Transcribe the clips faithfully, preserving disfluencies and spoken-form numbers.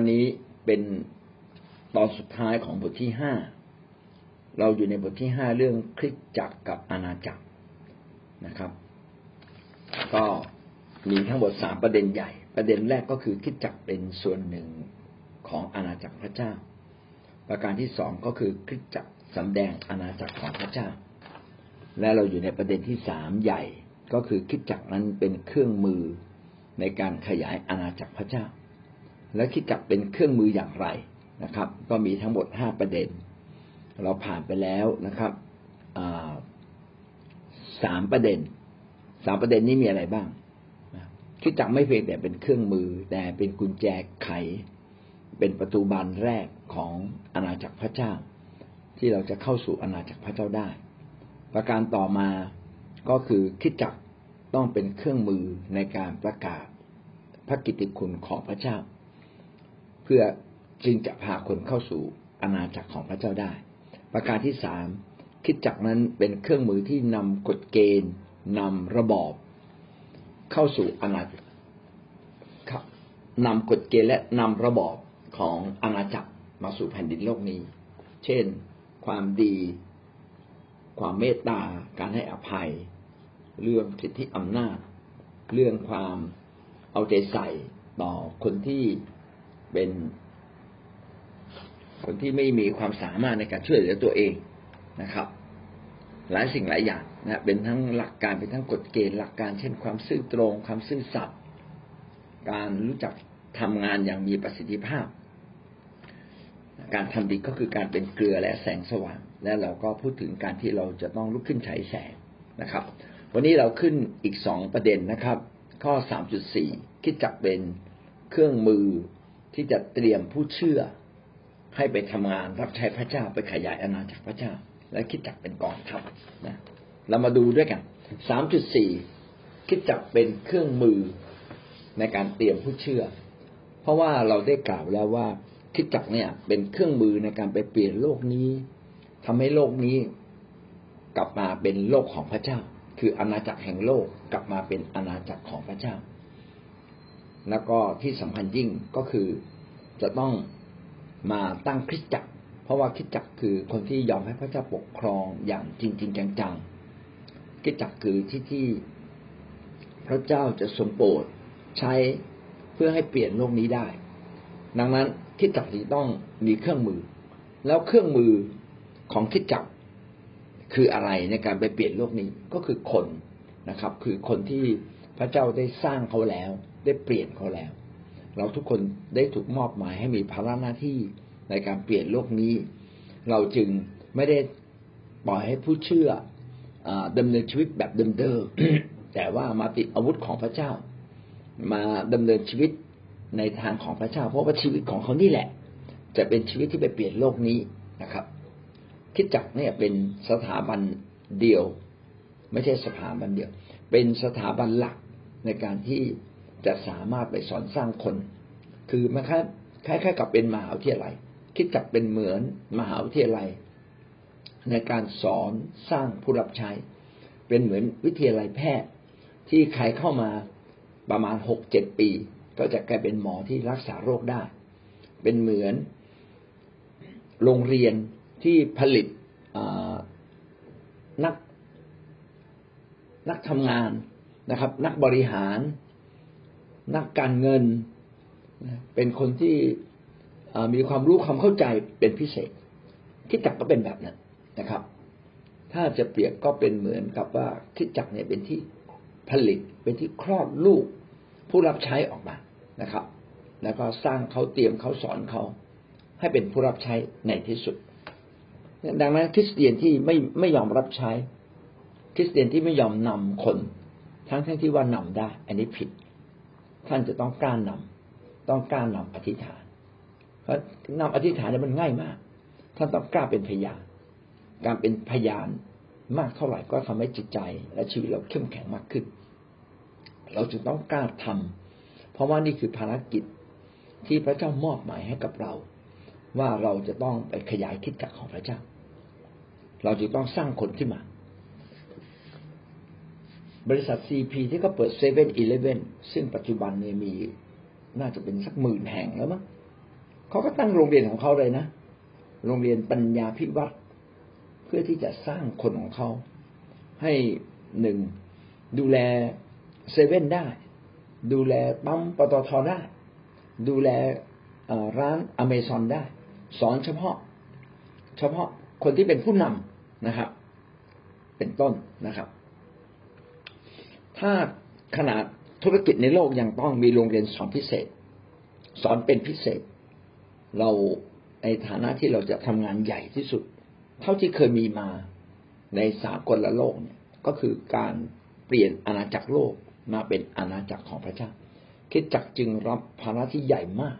วันนี้เป็นตอนสุดท้ายของบทที่ห้าเราอยู่ในบทที่ห้าเรื่องคริสตจักรกับอาณาจักรนะครับก็มีทั้งหมดสามประเด็นใหญ่ประเด็นแรกก็คือคริสตจักรเป็นส่วนหนึ่งของอาณาจักรพระเจ้าประการที่สองก็คือคริสตจักรสำแดงอาณาจักรของพระเจ้าและเราอยู่ในประเด็นที่สามใหญ่ก็คือคริสตจักรนั้นเป็นเครื่องมือในการขยายอาณาจักรพระเจ้าและคริสตจักรเป็นเครื่องมืออย่างไรนะครับก็มีทั้งหมดห้าประเด็นเราผ่านไปแล้วนะครับสามประเด็นสามประเด็นนี้มีอะไรบ้างคริสตจักรไม่เพียงแต่เป็นเครื่องมือแต่เป็นกุญแจไขเป็นประตูบานแรกของอาณาจักรพระเจ้าที่เราจะเข้าสู่อาณาจักรพระเจ้าได้ประการต่อมาก็คือคริสตจักรต้องเป็นเครื่องมือในการประกาศพระกิตติคุณของพระเจ้าเพื่อจึงจะพาคนเข้าสู่อาณาจักรของพระเจ้าได้ประการที่สามคริสตจักรนั้นเป็นเครื่องมือที่นำกฎเกณฑ์นำระบอบเข้าสู่อาณาจักรนำกฎเกณฑ์และนำระบอบของอาณาจักรมาสู่แผ่นดินโลกนี้เช่นความดีความเมตตาการให้อภัยเรื่องสิทธิอำนาจเรื่องความเอาใจใส่ต่อคนที่เป็นคนที่ไม่มีความสามารถในการช่วยเหลือตัวเองนะครับหลายสิ่งหลายอย่างนะเป็นทั้งหลักการเป็นทั้งกฎเกณฑ์หลักการเช่นความซื่อตรงความซื่อสัตย์การรู้จักทำงานอย่างมีประสิทธิภาพการทำดีก็คือการเป็นเกลือและแสงสว่างและเราก็พูดถึงการที่เราจะต้องลุกขึ้นฉายแสงนะครับวันนี้เราขึ้นอีกสองประเด็นนะครับข้อ สามจุดสี่ คริสตจักรเป็นเครื่องมือที่จะเตรียมผู้เชื่อให้ไปทำงานรับใช้พระเจ้าไปขยายอาณาจักรพระเจ้าและคริสตจักรเป็นกองทัพนะเรามาดูด้วยกัน สามจุดสี่ คริสตจักรเป็นเครื่องมือในการเตรียมผู้เชื่อเพราะว่าเราได้กล่าวแล้วว่าคริสตจักรเนี่ยเป็นเครื่องมือในการไปเปลี่ยนโลกนี้ทำให้โลกนี้กลับมาเป็นโลกของพระเจ้าคืออาณาจักรแห่งโลกกลับมาเป็นอาณาจักรของพระเจ้าแล้วก็ที่สำคัญยิ่งก็คือจะต้องมาตั้งคริสตจักรเพราะว่าคริสตจักรคือคนที่ยอมให้พระเจ้าปกครองอย่างจริงจริงจังๆคริสตจักรคือที่ที่พระเจ้าจะทรงโปรดใช้เพื่อให้เปลี่ยนโลกนี้ได้ดังนั้นคริสตจักรต้องมีเครื่องมือแล้วเครื่องมือของคริสตจักรคืออะไรในการไปเปลี่ยนโลกนี้ก็คือคนนะครับคือคนที่พระเจ้าได้สร้างเขาแล้วได้เปลี่ยนเขาแล้วเราทุกคนได้ถูกมอบหมายให้มีภาระหน้าที่ในการเปลี่ยนโลกนี้เราจึงไม่ได้ปล่อยให้ผู้เชื่อดำเนินชีวิตแบบเดิมๆแต่ว่ามาติดอาวุธของพระเจ้ามาดำเนินชีวิตในทางของพระเจ้าเพราะว่าชีวิตของเขานี่แหละจะเป็นชีวิตที่ไปเปลี่ยนโลกนี้นะครับคริสตจักรเนี่ยเป็นสถาบันเดียวไม่ใช่สถาบันเดียวเป็นสถาบันหลักในการที่จะสามารถไปสอนสร้างคนคือมันคล้ายๆกับเป็นมหาวิทยาลัยคริสตจักรเป็นเหมือนมหาวิทยาลัยในการสอนสร้างผู้รับใช้เป็นเหมือนวิทยาลัยแพทย์ที่ใครเข้ามาประมาณ หกถึงเจ็ด ปีก็จะกลายเป็นหมอที่รักษาโรคได้เป็นเหมือนโรงเรียนที่ผลิตนักนักทำงานนะครับนักบริหารนักการเงินเป็นคนที่มีความรู้ความเข้าใจเป็นพิเศษคริสตจักรก็เป็นแบบนั้นนะครับถ้าจะเปรียบก็เป็นเหมือนกับว่าคริสตจักรเนี่ยเป็นที่ผลิตเป็นที่คลอดลูกผู้รับใช้ออกมานะครับแล้วก็สร้างเขาเตรียมเขาสอนเขาให้เป็นผู้รับใช้ในที่สุดดังนั้นคริสเตียนที่ไม่ไม่ยอมรับใช้คริสเตียนที่ไม่ยอมนำคนทั้งทั้งที่ว่านำได้อันนี้ผิดท่านจะต้องกล้านำต้องกล้านำอธิษฐานเพราะนำอธิษฐานเนี่ยมันง่ายมากท่านต้องกล้าเป็นพยานการเป็นพยานมากเท่าไหร่ก็ทำให้จิตใจและชีวิตเราเข้มแข็งมากขึ้นเราจึงต้องกล้าทำเพราะว่านี่คือภารกิจที่พระเจ้ามอบหมายให้กับเราว่าเราจะต้องไปขยายคริสตจักรของพระเจ้าเราจะต้องสร้างคนขึ้นมาบริษัท ซี พี ที่ก็เปิด เซเว่น อีเลฟเว่น ซึ่งปัจจุบันเนี่ยมีน่าจะเป็นสักหมื่นแห่งแล้วมั้ง เขาก็ตั้งโรงเรียนของเขาเลยนะโรงเรียนปัญญาพิวัตรเพื่อที่จะสร้างคนของเขาให้หนึ่งดูแลเซเว่นได้ดูแลปั๊มปตท.ได้ดูแลร้านอเมซอนได้สอนเฉพาะเฉพาะคนที่เป็นผู้นำนะครับเป็นต้นนะครับถ้าขนาดธุรกิจในโลกยังต้องมีโรงเรียนสอนพิเศษสอนเป็นพิเศษเราในฐานะที่เราจะทำงานใหญ่ที่สุดเท่าที่เคยมีมาในสากลโลกเนี่ยก็คือการเปลี่ยนอาณาจักรโลกมาเป็นอาณาจักรของพระเจ้าคริสตจักรจึงรับภาระที่ใหญ่มาก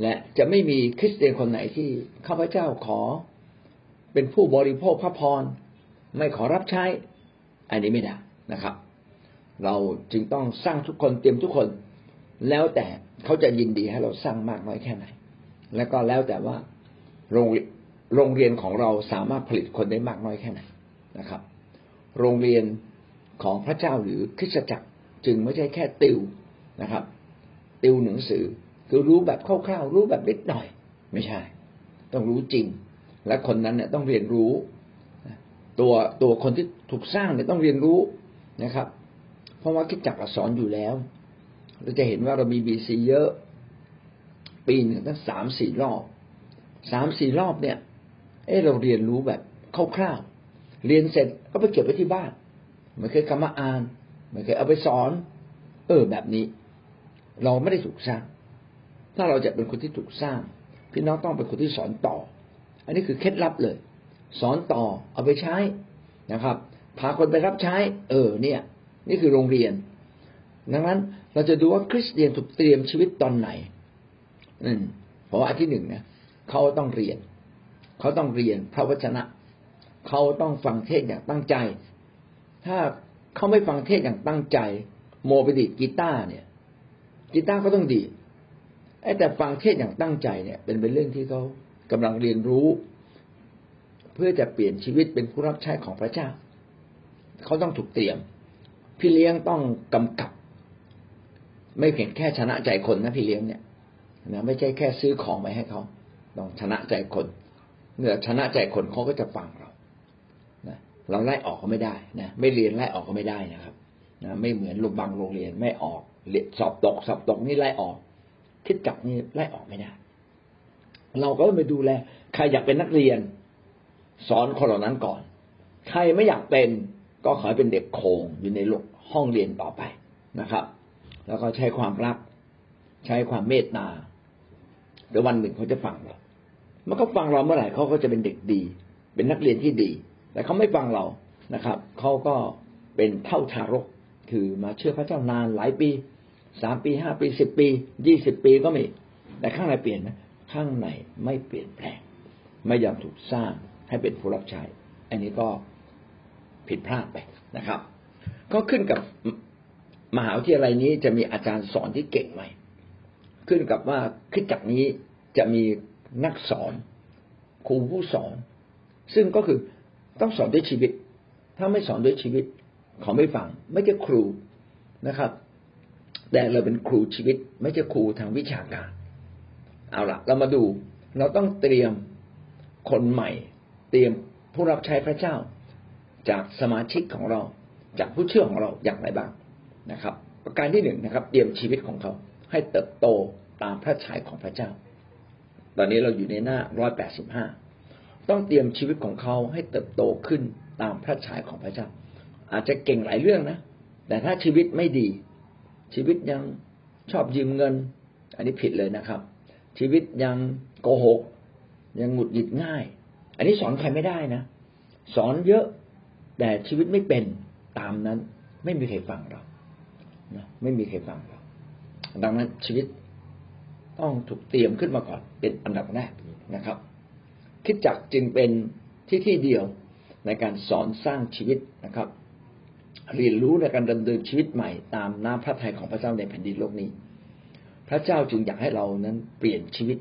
และจะไม่มีคริสเตียนคนไหนที่ข้าพเจ้าขอเป็นผู้บริโภคพระพรไม่ขอรับใช้อันนี้ไม่ได้นะครับเราจึงต้องสร้างทุกคนเตรียมทุกคนแล้วแต่เขาจะยินดีให้เราสร้างมากน้อยแค่ไหนแล้วก็แล้วแต่ว่าโรงโรงเรียนของเราสามารถผลิตคนได้มากน้อยแค่ไหนนะครับโรงเรียนของพระเจ้าหรือคริสตจักรจึงไม่ใช่แค่ติวนะครับติวหนังสือคือรู้แบบคร่าวๆรู้แบบนิดหน่อยไม่ใช่ต้องรู้จริงและคนนั้นเนี่ยต้องเรียนรู้ตัวตัวคนที่ถูกสร้างเนี่ยต้องเรียนรู้นะครับเพราะว่าคริสตจักรสอนอยู่แล้วเราจะเห็นว่าเรามี บี ซี เยอะปีนึงตั้ง สามถึงสี่ รอบ สามถึงสี่ รอบเนี่ยเออเราเรียนรู้แบบคร่าวๆเรียนเสร็จก็ไปเก็บไว้ที่บ้านไม่เคยกลับมาอ่านไม่เคยเอาไปสอนเออแบบนี้เราไม่ได้ถูกสร้างถ้าเราจะเป็นคนที่ถูกสร้างพี่น้องต้องเป็นคนที่สอนต่ออันนี้คือเคล็ดลับเลยสอนต่อเอาไปใช้นะครับพาคนไปรับใช้เออเนี่ยนี่คือโรงเรียนดังนั้นเราจะดูว่าคริสเตียนถูกเตรียมชีวิตตอนไหนอืมเพราะว่าอันที่หนึ่งเนี่ยเขาต้องเรียนเขาต้องเรียนพระวจนะเขาต้องฟังเทศอย่างตั้งใจถ้าเขาไม่ฟังเทศอย่างตั้งใจโมไปดีดกีตาร์เนี่ยกีตาร์ก็ต้องดีแต่ฟังเทศอย่างตั้งใจเนี่ยเป็นเป็นเรื่องที่เขากำลังเรียนรู้เพื่อจะเปลี่ยนชีวิตเป็นผู้รับใช้ของพระเจ้าเขาต้องถูกเตรียมพี่เลี้ยงต้องกำกับไม่เพียงแค่ชนะใจคนนะพี่เลี้ยงเนี่ยนะไม่ใช่แค่ซื้อของไปให้เขาต้องชนะใจคนเมื่อชนะใจคนเขาก็จะฟังเรานะเราไล่ออกก็ไม่ได้นะไม่เรียนไล่ออกก็ไม่ได้นะครับนะไม่เหมือนโรงบางโรงเรียนไม่ออกสอบตกสอบตกนี่ไล่ออกคิดกลับนี่ไล่ออกไม่ได้เราก็ต้องไปดูแลใครอยากเป็นนักเรียนสอนคนเหล่านั้นก่อนใครไม่อยากเป็นก็ขอให้เป็นเด็กโขงอยู่ในห้องเรียนต่อไปนะครับแล้วก็ใช้ความรักใช้ความเมตตาเดี๋ยววันหนึ่งเขาจะฟังเรามันก็ฟังเราเมื่อไหร่เขาก็จะเป็นเด็กดีเป็นนักเรียนที่ดีแต่เขาไม่ฟังเรานะครับเขาก็เป็นเท่าทารกคือมาเชื่อพระเจ้านานหลายปีสามปีห้าปีสิบปียี่สิบปีก็มีแต่ข้างในเปลี่ยนไหมข้างในไม่เปลี่ยนแปลงไม่ยอมถูกสร้างให้เป็นผู้รับใช้อันนี้ก็ผิดพลาดไปนะครับก็ขึ้นกับมหาวิทยาลัยนี้จะมีอาจารย์สอนที่เก่งไหมขึ้นกับว่าคริสตจักรนี้จะมีนักสอนครูผู้สอนซึ่งก็คือต้องสอนด้วยชีวิตถ้าไม่สอนด้วยชีวิตเขาไม่ฟังไม่ใช่ครูนะครับแต่เราเป็นครูชีวิตไม่ใช่ครูทางวิชาการเอาล่ะเรามาดูเราต้องเตรียมคนใหม่เตรียมผู้รับใช้พระเจ้าจากสมาชิกของเราจากผู้เชื่อของเราอย่างไรบ้างนะครับประการที่หนึ่งนะครับเตรียมชีวิตของเขาให้เติบโตตามพระฉายของพระเจ้าตอนนี้เราอยู่ในหน้าหนึ่งร้อยแปดสิบห้าต้องเตรียมชีวิตของเขาให้เติบโตขึ้นตามพระฉายของพระเจ้าอาจจะเก่งหลายเรื่องนะแต่ถ้าชีวิตไม่ดีชีวิตยังชอบยืมเงินอันนี้ผิดเลยนะครับชีวิตยังโกหกยังหงุดหงิดง่ายอันนี้สอนใครไม่ได้นะสอนเยอะแต่ชีวิตไม่เป็นตามนั้นไม่มีใครฟังเรานะไม่มีใครฟังเราดังนั้นชีวิตต้องถูกเตรียมขึ้นมาก่อนเป็นอันดับแรกนะครับคริสตจักรจึงเป็นที่ที่เดียวในการสอนสร้างชีวิตนะครับเรียนรู้ในการดำเนินชีวิตใหม่ตามน้ำพระทัยของพระเจ้าในแผ่นดินโลกนี้พระเจ้าจึงอยากให้เรานั้นเปลี่ยนชีวิต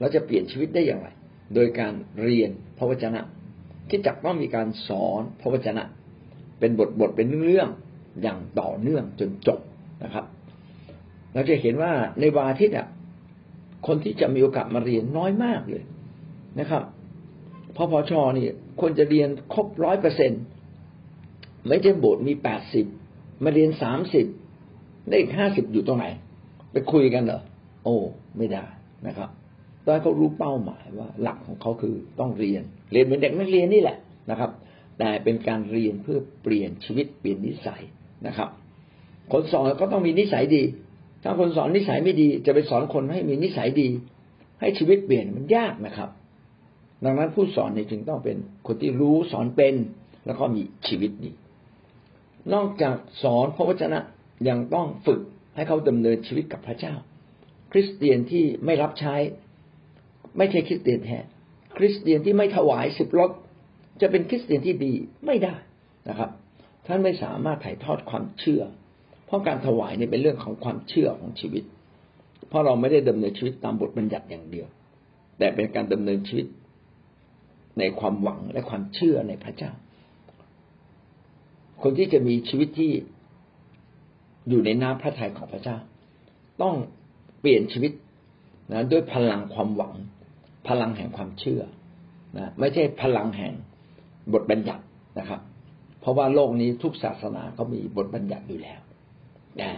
เราจะเปลี่ยนชีวิตได้อย่างไรโดยการเรียนพระวจนะที่จักต้องมีการสอนพระวจนะเป็นบทบทเป็นเรื่องอย่างต่อเนื่องจนจบนะครับเราจะเห็นว่าในวาทิตย์อ่ะ คนที่จะมีโอกาสมาเรียนน้อยมากเลยนะครับพปช.นี่ควรจะเรียนครบ ร้อยเปอร์เซ็นต์ ไม่ใช่โบสถ์มี แปดสิบ มาเรียน สามสิบ ได้อีก ห้าสิบ อยู่ตรงไหนไปคุยกันเหรอโอ้ไม่ได้นะครับต้องให้เขารู้เป้าหมายว่าหลักของเขาคือต้องเรียนเรียนเหมือนเด็กนักเรียนนี่แหละนะครับแต่เป็นการเรียนเพื่อเปลี่ยนชีวิตเปลี่ยนนิสัยนะครับคนสอนก็ต้องมีนิสัยดีถ้าคนสอนนิสัยไม่ดีจะไปสอนคนให้มีนิสัยดีให้ชีวิตเปลี่ยนมันยากนะครับดังนั้นผู้สอนเนี่ยจึงต้องเป็นคนที่รู้สอนเป็นแล้วก็มีชีวิตดีนอกจากสอนพระวจนะยังต้องฝึกให้เขาดำเนินชีวิตกับพระเจ้าคริสเตียนที่ไม่รับใช้ไม่ใช่คริสเตียนแท้คริสเตียนที่ไม่ถวายสิบรถจะเป็นคริสเตียนที่ดีไม่ได้นะครับท่านไม่สามารถถ่ายทอดความเชื่อเพราะการถวายเนี่ยเป็นเรื่องของความเชื่อของชีวิตเพราะเราไม่ได้ดำเนินชีวิตตามบทบัญญัติอย่างเดียวแต่เป็นการดำเนินชีวิตในความหวังและความเชื่อในพระเจ้าคนที่จะมีชีวิตที่อยู่ในน้ำพระทัยของพระเจ้าต้องเปลี่ยนชีวิตนะด้วยพลังความหวังพลังแห่งความเชื่อนะไม่ใช่พลังแห่งบทบัญญัตินะครับเพราะว่าโลกนี้ทุกศาสนาก็มีบทบัญญัติอยู่แล้วแต่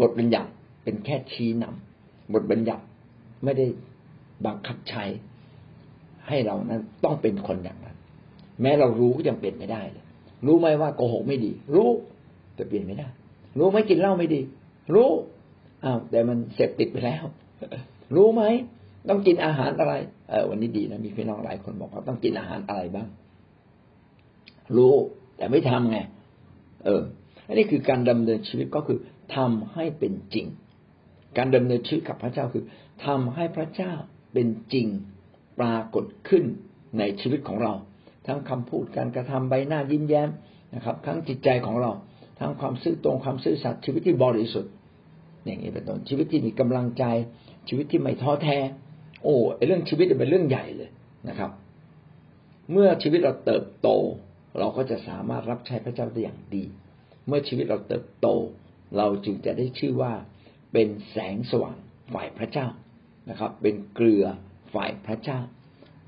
บทบัญญัติเป็นแค่ชี้นำบทบัญญัติไม่ได้บังคับใช้ให้เรานั้นต้องเป็นคนอย่างนั้นแม้เรารู้ก็ยังเปลี่ยนไม่ได้เลยรู้ไหมว่าโกหกไม่ดีรู้แต่เปลี่ยนไม่ได้รู้ไหมกินเหล้าไม่ดีรู้อ้าวแต่มันเสพติดไปแล้วรู้ไหมต้องกินอาหารอะไรเออวันนี้ดีนะมีพี่น้องหลายคนบอกว่าต้องกินอาหารอะไรบ้างรู้แต่ไม่ทำไงเอออันนี้คือการดำเนินชีวิตก็คือทำให้เป็นจริงการดำเนินชีวิตกับพระเจ้าคือทำให้พระเจ้าเป็นจริงปรากฏขึ้นในชีวิตของเราทั้งคำพูดการกระทำใบหน้ายิ้มแย้มนะครับทั้งจิตใจของเราทั้งความซื่อตรงความซื่อสัตย์ชีวิตที่บริสุทธิ์อย่างนี้เป็นต้นชีวิตที่มีกำลังใจชีวิตที่ไม่ท้อแท้โอ้ไอ้เรื่องชีวิตเป็นเรื่องใหญ่เลยนะครับเมื่อชีวิตเราเติบโตเราก็จะสามารถรับใช้พระเจ้าได้อย่างดีเมื่อชีวิตเราเติบโตเราจึงจะได้ชื่อว่าเป็นแสงสว่างฝ่ายพระเจ้านะครับเป็นเกลือฝ่ายพระเจ้า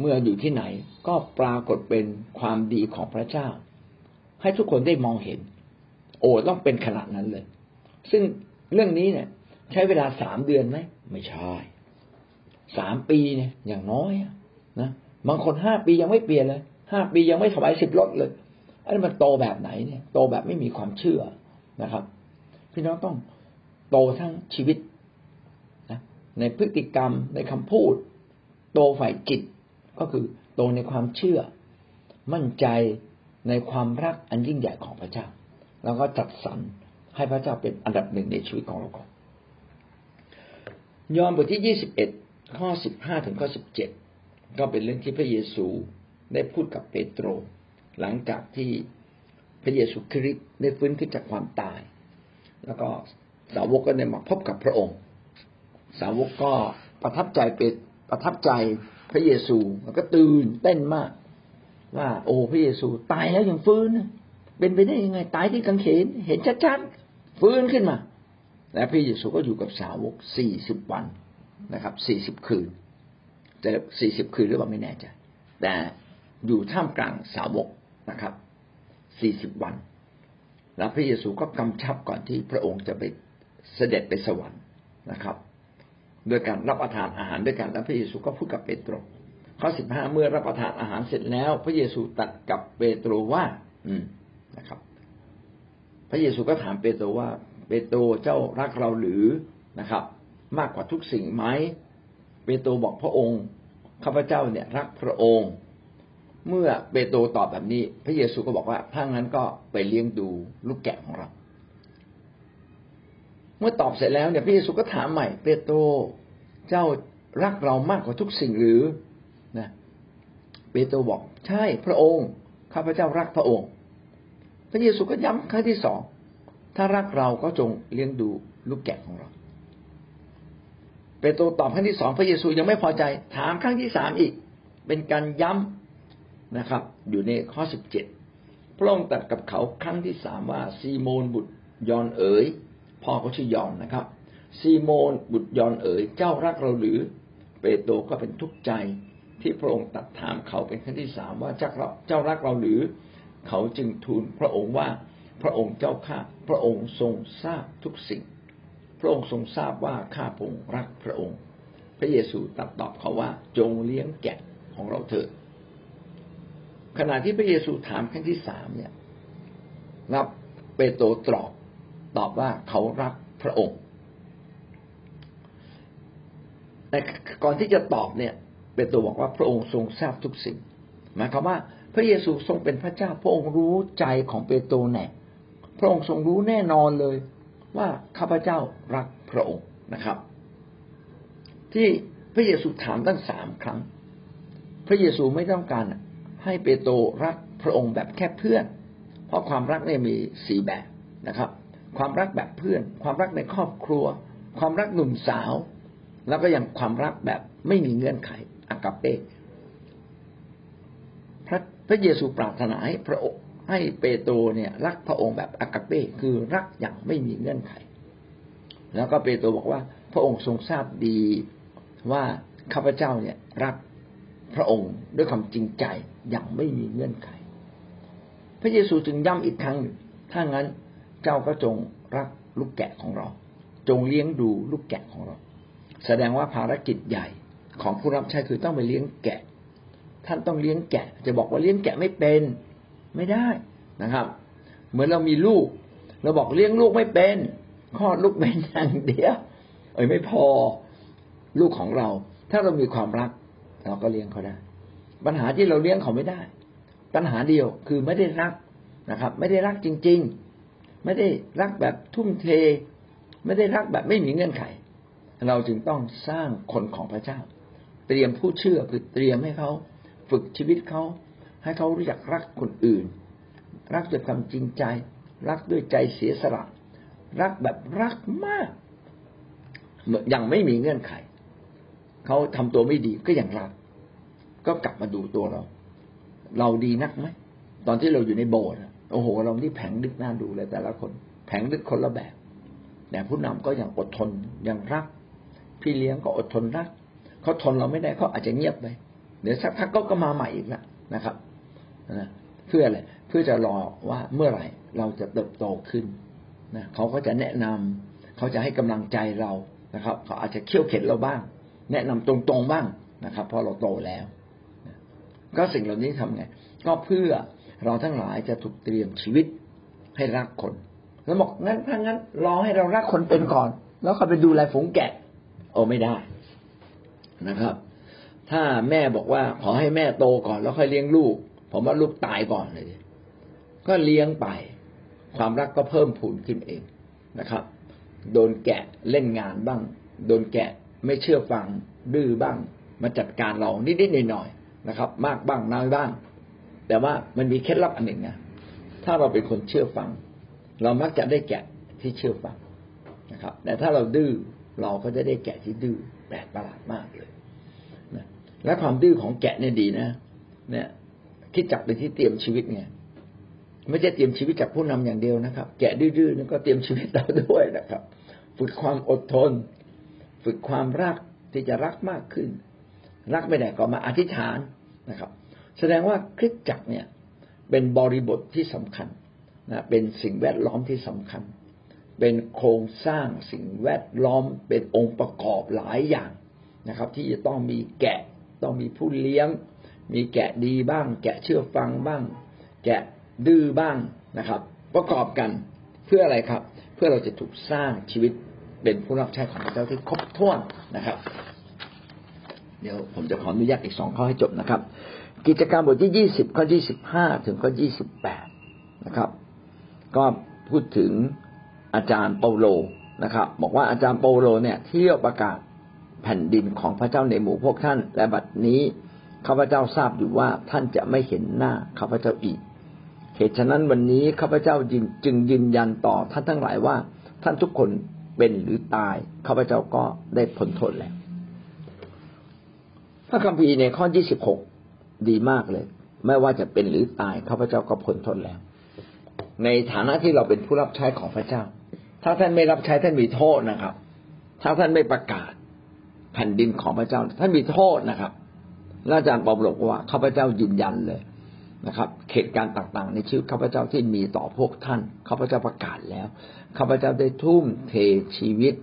เมื่ออยู่ที่ไหนก็ปรากฏเป็นความดีของพระเจ้าให้ทุกคนได้มองเห็นโอ้ต้องเป็นขนาดนั้นเลยซึ่งเรื่องนี้เนี่ยใช้เวลาสามเดือนไหมไม่ใช่สามปีเนี่ยอย่างน้อยนะบางคนห้าปียังไม่เปลี่ยนเลยห้าปียังไม่ถวายสิบรถเลยอันนี้มันโตแบบไหนเนี่ยโตแบบไม่มีความเชื่อนะครับพี่น้องต้องโตทั้งชีวิตนะในพฤติกรรมในคำพูดโตฝ่ายจิตก็คือโตในความเชื่อมั่นใจในความรักอันยิ่งใหญ่ของพระเจ้าแล้วก็จัดสรรให้พระเจ้าเป็นอันดับหนึ่งในชีวิตของเราก่อนยอห์นบทที่ยี่สิบเอ็ดข้อสิบห้าถึงข้อสิบเจ็ดก็เป็นเรื่องที่พระเยซูได้พูดกับเปโตรหลังจากที่พระเยซูคริสต์ได้ฟื้นขึ้นจากความตายแล้วก็สาวกก็ได้มาพบกับพระองค์สาวกก็ประทับใจเปประทับใจพระเยซูแล้วก็ตื่นเต้นมากว่าโอ้พระเยซูตายแล้วยังฟื้นเป็นไปได้ยังไงตายที่กางเขนเห็นชัดๆฟื้นขึ้นมาและพระเยซูก็อยู่กับสาวกสี่สิบวันนะครับสี่สิบคืนแต่สี่สิบคืนหรือเปล่าไม่แน่ใจแต่อยู่ท่ามกลางสาวกนะครับสี่สิบวันแล้วพระเยซูก็กำชับก่อนที่พระองค์จะไปเสด็จไปสวรรค์นะครับโดยการรับประทานอาหารด้วยกันแล้วพระเยซูก็พูดกับเปโตรข้อสิบห้าเมื่อรับประทานอาหารเสร็จแล้วพระเยซูตรัสกับเปโตรว่าอืมนะครับพระเยซูก็ถามเปโตรว่าเปโตรเจ้ารักเราหรือนะครับมากกว่าทุกสิ่งไหมเปโตรบอกพระองค์ข้าพเจ้าเนี่ยรักพระองค์เมื่อเปโตรตอบแบบนี้พระเยซูก็บอกว่าถ้างั้นก็ไปเลี้ยงดูลูกแกะของเราเมื่อตอบเสร็จแล้วเนี่ยพระเยซูก็ถามใหม่เปโตรเจ้ารักเรามากกว่าทุกสิ่งหรือนะเปโตรบอกใช่พระองค์ข้าพเจ้ารักพระองค์พระเยซูก็ย้ำครั้งที่สองถ้ารักเราก็จงเลี้ยงดูลูกแกะของเราเปโตรตอบครั้งที่สองพระเยซูยังไม่พอใจถามครั้งที่สามอีกเป็นการย้ำนะครับอยู่ในข้อสิบเจ็ดพระองค์ตรัสกับเขาครั้งที่สามว่าซีโมนบุตรยอนเอ๋ยพ่อเขาชื่อยอนนะครับ ซีโมนบุตรยอนเอ๋ยเจ้ารักเราหรือเปโตรก็เป็นทุกข์ใจที่พระองค์ตรัสถามเขาเป็นครั้งที่สามว่าเจ้ารักเราหรือเขาจึงทูลพระองค์ว่าพระองค์เจ้าข้าพระองค์ทรงทราบทุกสิ่งพระองค์ทรงทราบว่าข้าพระองค์รักพระองค์พระเยซูตรัสตอบเขาว่าจงเลี้ยงแกะของเราเถิดขณะที่พระเยซูถามครั้งที่สามเนี่ยรับเปโตรตอบตอบว่าเขารักพระองค์แต่ก่อนที่จะตอบเนี่ยเปโตรบอกว่าพระองค์ทรงทราบทุกสิ่งหมายความว่าพระเยซูทรงเป็นพระเจ้าพระองค์รู้ใจของเปโตรแน่พระองค์ทรงรู้แน่นอนเลยว่าข้าพเจ้ารักพระองค์นะครับที่พระเยซูถามตั้งสามครั้งพระเยซูไม่ต้องการให้เปโตรรักพระองค์แบบแค่เพื่อนเพราะความรักเนี่ยมีสี่แบบนะครับความรักแบบเพื่อนความรักในครอบครัวความรักหนุ่มสาวแล้วก็ยังความรักแบบไม่มีเงื่อนไขอากาเปพระพระเยซูปรารถนาให้พระองค์ให้เปโตรเนี่ยรักพระองค์แบบอากาเปคือรักอย่างไม่มีเงื่อนไขแล้วก็เปโตรบอกว่าพระองค์ทรงทราบดีว่าข้าพเจ้าเนี่ยรักพระองค์ด้วยความจริงใจอย่างไม่มีเงื่อนไขพระเยซูจึงย้ำอีกครั้งหนึ่งถ้างั้นเจ้าก็จงรักลูกแกะของเราจงเลี้ยงดูลูกแกะของเราแสดงว่าภารกิจใหญ่ของผู้รับใช้คือต้องไปเลี้ยงแกะท่านต้องเลี้ยงแกะจะบอกว่าเลี้ยงแกะไม่เป็นไม่ได้นะครับเหมือนเรามีลูกเราบอกเลี้ยงลูกไม่เป็นคลอดลูกเป็นอย่างเดียวเอ้ยไม่พอลูกของเราถ้าเรามีความรักเราก็เลี้ยงเขาได้ปัญหาที่เราเลี้ยงเขาไม่ได้ปัญหาเดียวคือไม่ได้รักนะครับไม่ได้รักจริงๆไม่ได้รักแบบทุ่มเทไม่ได้รักแบบไม่มีเงื่อนไขเราจึงต้องสร้างคนของพระเจ้าเตรียมผู้เชื่อคือเตรียมให้เขาฝึกชีวิตเขาให้เขารู้จักรักคนอื่นรักด้วยความจริงใจรักด้วยใจเสียสละรักแบบรักมากยังไม่มีเงื่อนไขเขาทำตัวไม่ดีก็ยังรักก็กลับมาดูตัวเราเราดีนักไหมตอนที่เราอยู่ในโบสถ์โอ้โหเราที่แผงลึกน่าดูเลยแต่ละคนแผงลึกคนละแบบแต่ผู้นำก็ยังอดทนยังรักพี่เลี้ยงก็อดทนรักเขาทนเราไม่ได้เขาอาจจะเงียบไปเดี๋ยวสักพักก็ก็มาใหม่อีกละนะครับนะเพื่ออะไรเพื่อจะรอว่าเมื่อไหร่เราจะเติบโตขึ้นนะเขาก็จะแนะนำเขาจะให้กำลังใจเรานะครับเขาอาจจะเคี่ยวเข็นเราบ้างแนะนำตรงๆบ้างนะครับเพราะเราโตแล้วก็สิ่งเหล่านี้ทำไงก็เพื่อเราทั้งหลายจะถูกเตรียมชีวิตให้รักคนแล้วบอกงั้นถ้างั้นรอให้เรารักคนเป็นก่อนแล้วเขาไปดูแลฝูงแกะโอ้ไม่ได้นะครับถ้าแม่บอกว่าขอให้แม่โตก่อนแล้วค่อยเลี้ยงลูกผมว่าลูกตายก่อนเลยก็เลี้ยงไปความรักก็เพิ่มพูนขึ้นเองนะครับโดนแกะเล่นงานบ้างโดนแกะไม่เชื่อฟังดื้อบ้างมาจัดการเรานิดๆหน่อยๆนะครับมากบ้างน้อยบ้างแต่ว่ามันมีเคล็ดลับอันหนึ่งนะถ้าเราเป็นคนเชื่อฟังเรามักจะได้แกะที่เชื่อฟังนะครับแต่ถ้าเราดื้อเราก็จะได้แกะที่ดื้อแปลกประหลาดมากเลยนะและความดื้อของแกะเนี่ยดีนะเนี่ยคิดจักเป็นที่เตรียมชีวิตไงไม่ใช่เตรียมชีวิตจากผู้นำอย่างเดียวนะครับแกะดื้อๆนี่ก็เตรียมชีวิตเราด้วยนะครับฝึกความอดทนฝึกความรักที่จะรักมากขึ้นรักไม่ได้ก็มาอธิษฐานนะครับแสดงว่าคริสตจักรเนี่ยเป็นบริบทที่สำคัญนะเป็นสิ่งแวดล้อมที่สำคัญเป็นโครงสร้างสิ่งแวดล้อมเป็นองค์ประกอบหลายอย่างนะครับที่จะต้องมีแกะต้องมีผู้เลี้ยงมีแกะดีบ้างแกะเชื่อฟังบ้างแกะดื้อบ้างนะครับประกอบกันเพื่ออะไรครับเพื่อเราจะถูกสร้างชีวิตเป็นผู้รับใช้ของพระเจ้าที่ครบถ้วนนะครับเดี๋ยวผมจะขออนุญาตอีกสองข้อให้จบนะครับกิจกรรมบทที่ยี่สิบข้อที่สิบห้าถึงข้อที่ยี่สิบแปดนะครับก็พูดถึงอาจารย์เปาโลนะครับบอกว่าอาจารย์เปาโลเนี่ยเที่ยวประกาศแผ่นดินของพระเจ้าในหมู่พวกท่านและบัดนี้ข้าพเจ้าทราบอยู่ว่าท่านจะไม่เห็นหน้าข้าพเจ้าอีกเหตุฉะนั้นวันนี้ข้าพเจ้าจึงยืนยันต่อท่านทั้งหลายว่าท่านทุกคนเป็นหรือตายข้าพเจ้าก็ได้พ้นโทษแล้วพระคัมภีร์ในข้อยี่สิบหกดีมากเลยไม่ว่าจะเป็นหรือตายข้าพเจ้าก็พ้นโทษแล้วในฐานะที่เราเป็นผู้รับใช้ของพระเจ้าถ้าท่านไม่รับใช้ท่านมีโทษนะครับ ถ้าท่านไม่ประกาศแผ่นดินของพระเจ้าท่านมีโทษนะครับและอาจารย์เปาโลบอกว่าข้าพเจ้ายืนยันเลยนะครับเหตุการณ์ต่างๆในชีวิตข้าพเจ้าที่มีต่อพวกท่านข้าพเจ้าประกาศแล้วข้าพเจ้าได้ทุ่มเทชีวิต